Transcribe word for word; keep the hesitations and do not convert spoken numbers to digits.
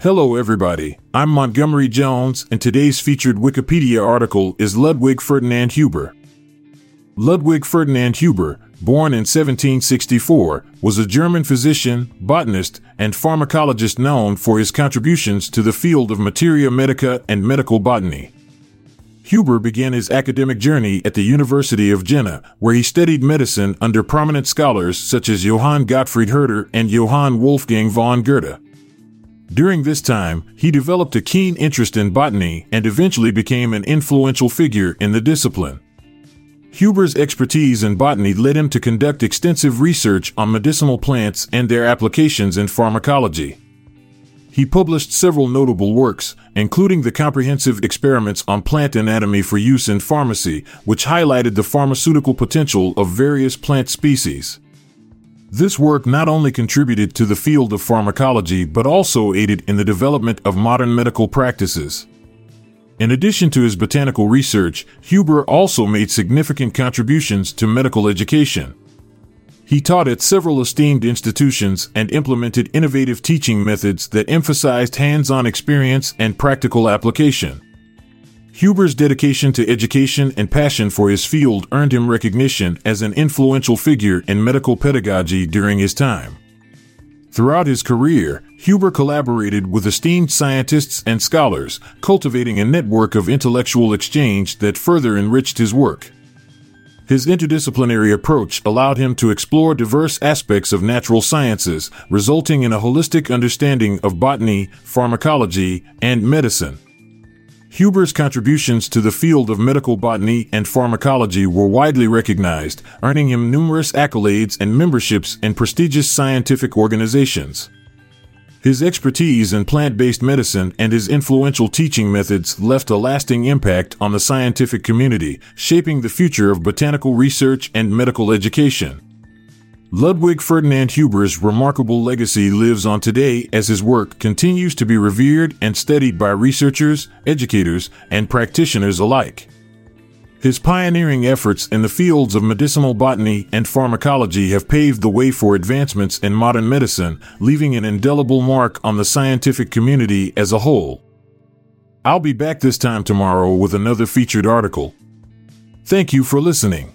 Hello everybody, I'm Montgomery Jones, and today's featured Wikipedia article is Ludwig Ferdinand Huber. Ludwig Ferdinand Huber, born in seventeen sixty-four, was a German physician, botanist, and pharmacologist known for his contributions to the field of materia medica and medical botany. Huber began his academic journey at the University of Jena, where he studied medicine under prominent scholars such as Johann Gottfried Herder and Johann Wolfgang von Goethe. During this time, he developed a keen interest in botany and eventually became an influential figure in the discipline. Huber's expertise in botany led him to conduct extensive research on medicinal plants and their applications in pharmacology. He published several notable works, including the comprehensive experiments on plant anatomy for use in pharmacy, which highlighted the pharmaceutical potential of various plant species. This work not only contributed to the field of pharmacology but also aided in the development of modern medical practices. In addition to his botanical research, Huber also made significant contributions to medical education. He taught at several esteemed institutions and implemented innovative teaching methods that emphasized hands-on experience and practical application. Huber's dedication to education and passion for his field earned him recognition as an influential figure in medical pedagogy during his time. Throughout his career, Huber collaborated with esteemed scientists and scholars, cultivating a network of intellectual exchange that further enriched his work. His interdisciplinary approach allowed him to explore diverse aspects of natural sciences, resulting in a holistic understanding of botany, pharmacology, and medicine. Huber's contributions to the field of medical botany and pharmacology were widely recognized, earning him numerous accolades and memberships in prestigious scientific organizations. His expertise in plant-based medicine and his influential teaching methods left a lasting impact on the scientific community, shaping the future of botanical research and medical education. Ludwig Ferdinand Huber's remarkable legacy lives on today as his work continues to be revered and studied by researchers, educators, and practitioners alike. His pioneering efforts in the fields of medicinal botany and pharmacology have paved the way for advancements in modern medicine, leaving an indelible mark on the scientific community as a whole. I'll be back this time tomorrow with another featured article. Thank you for listening.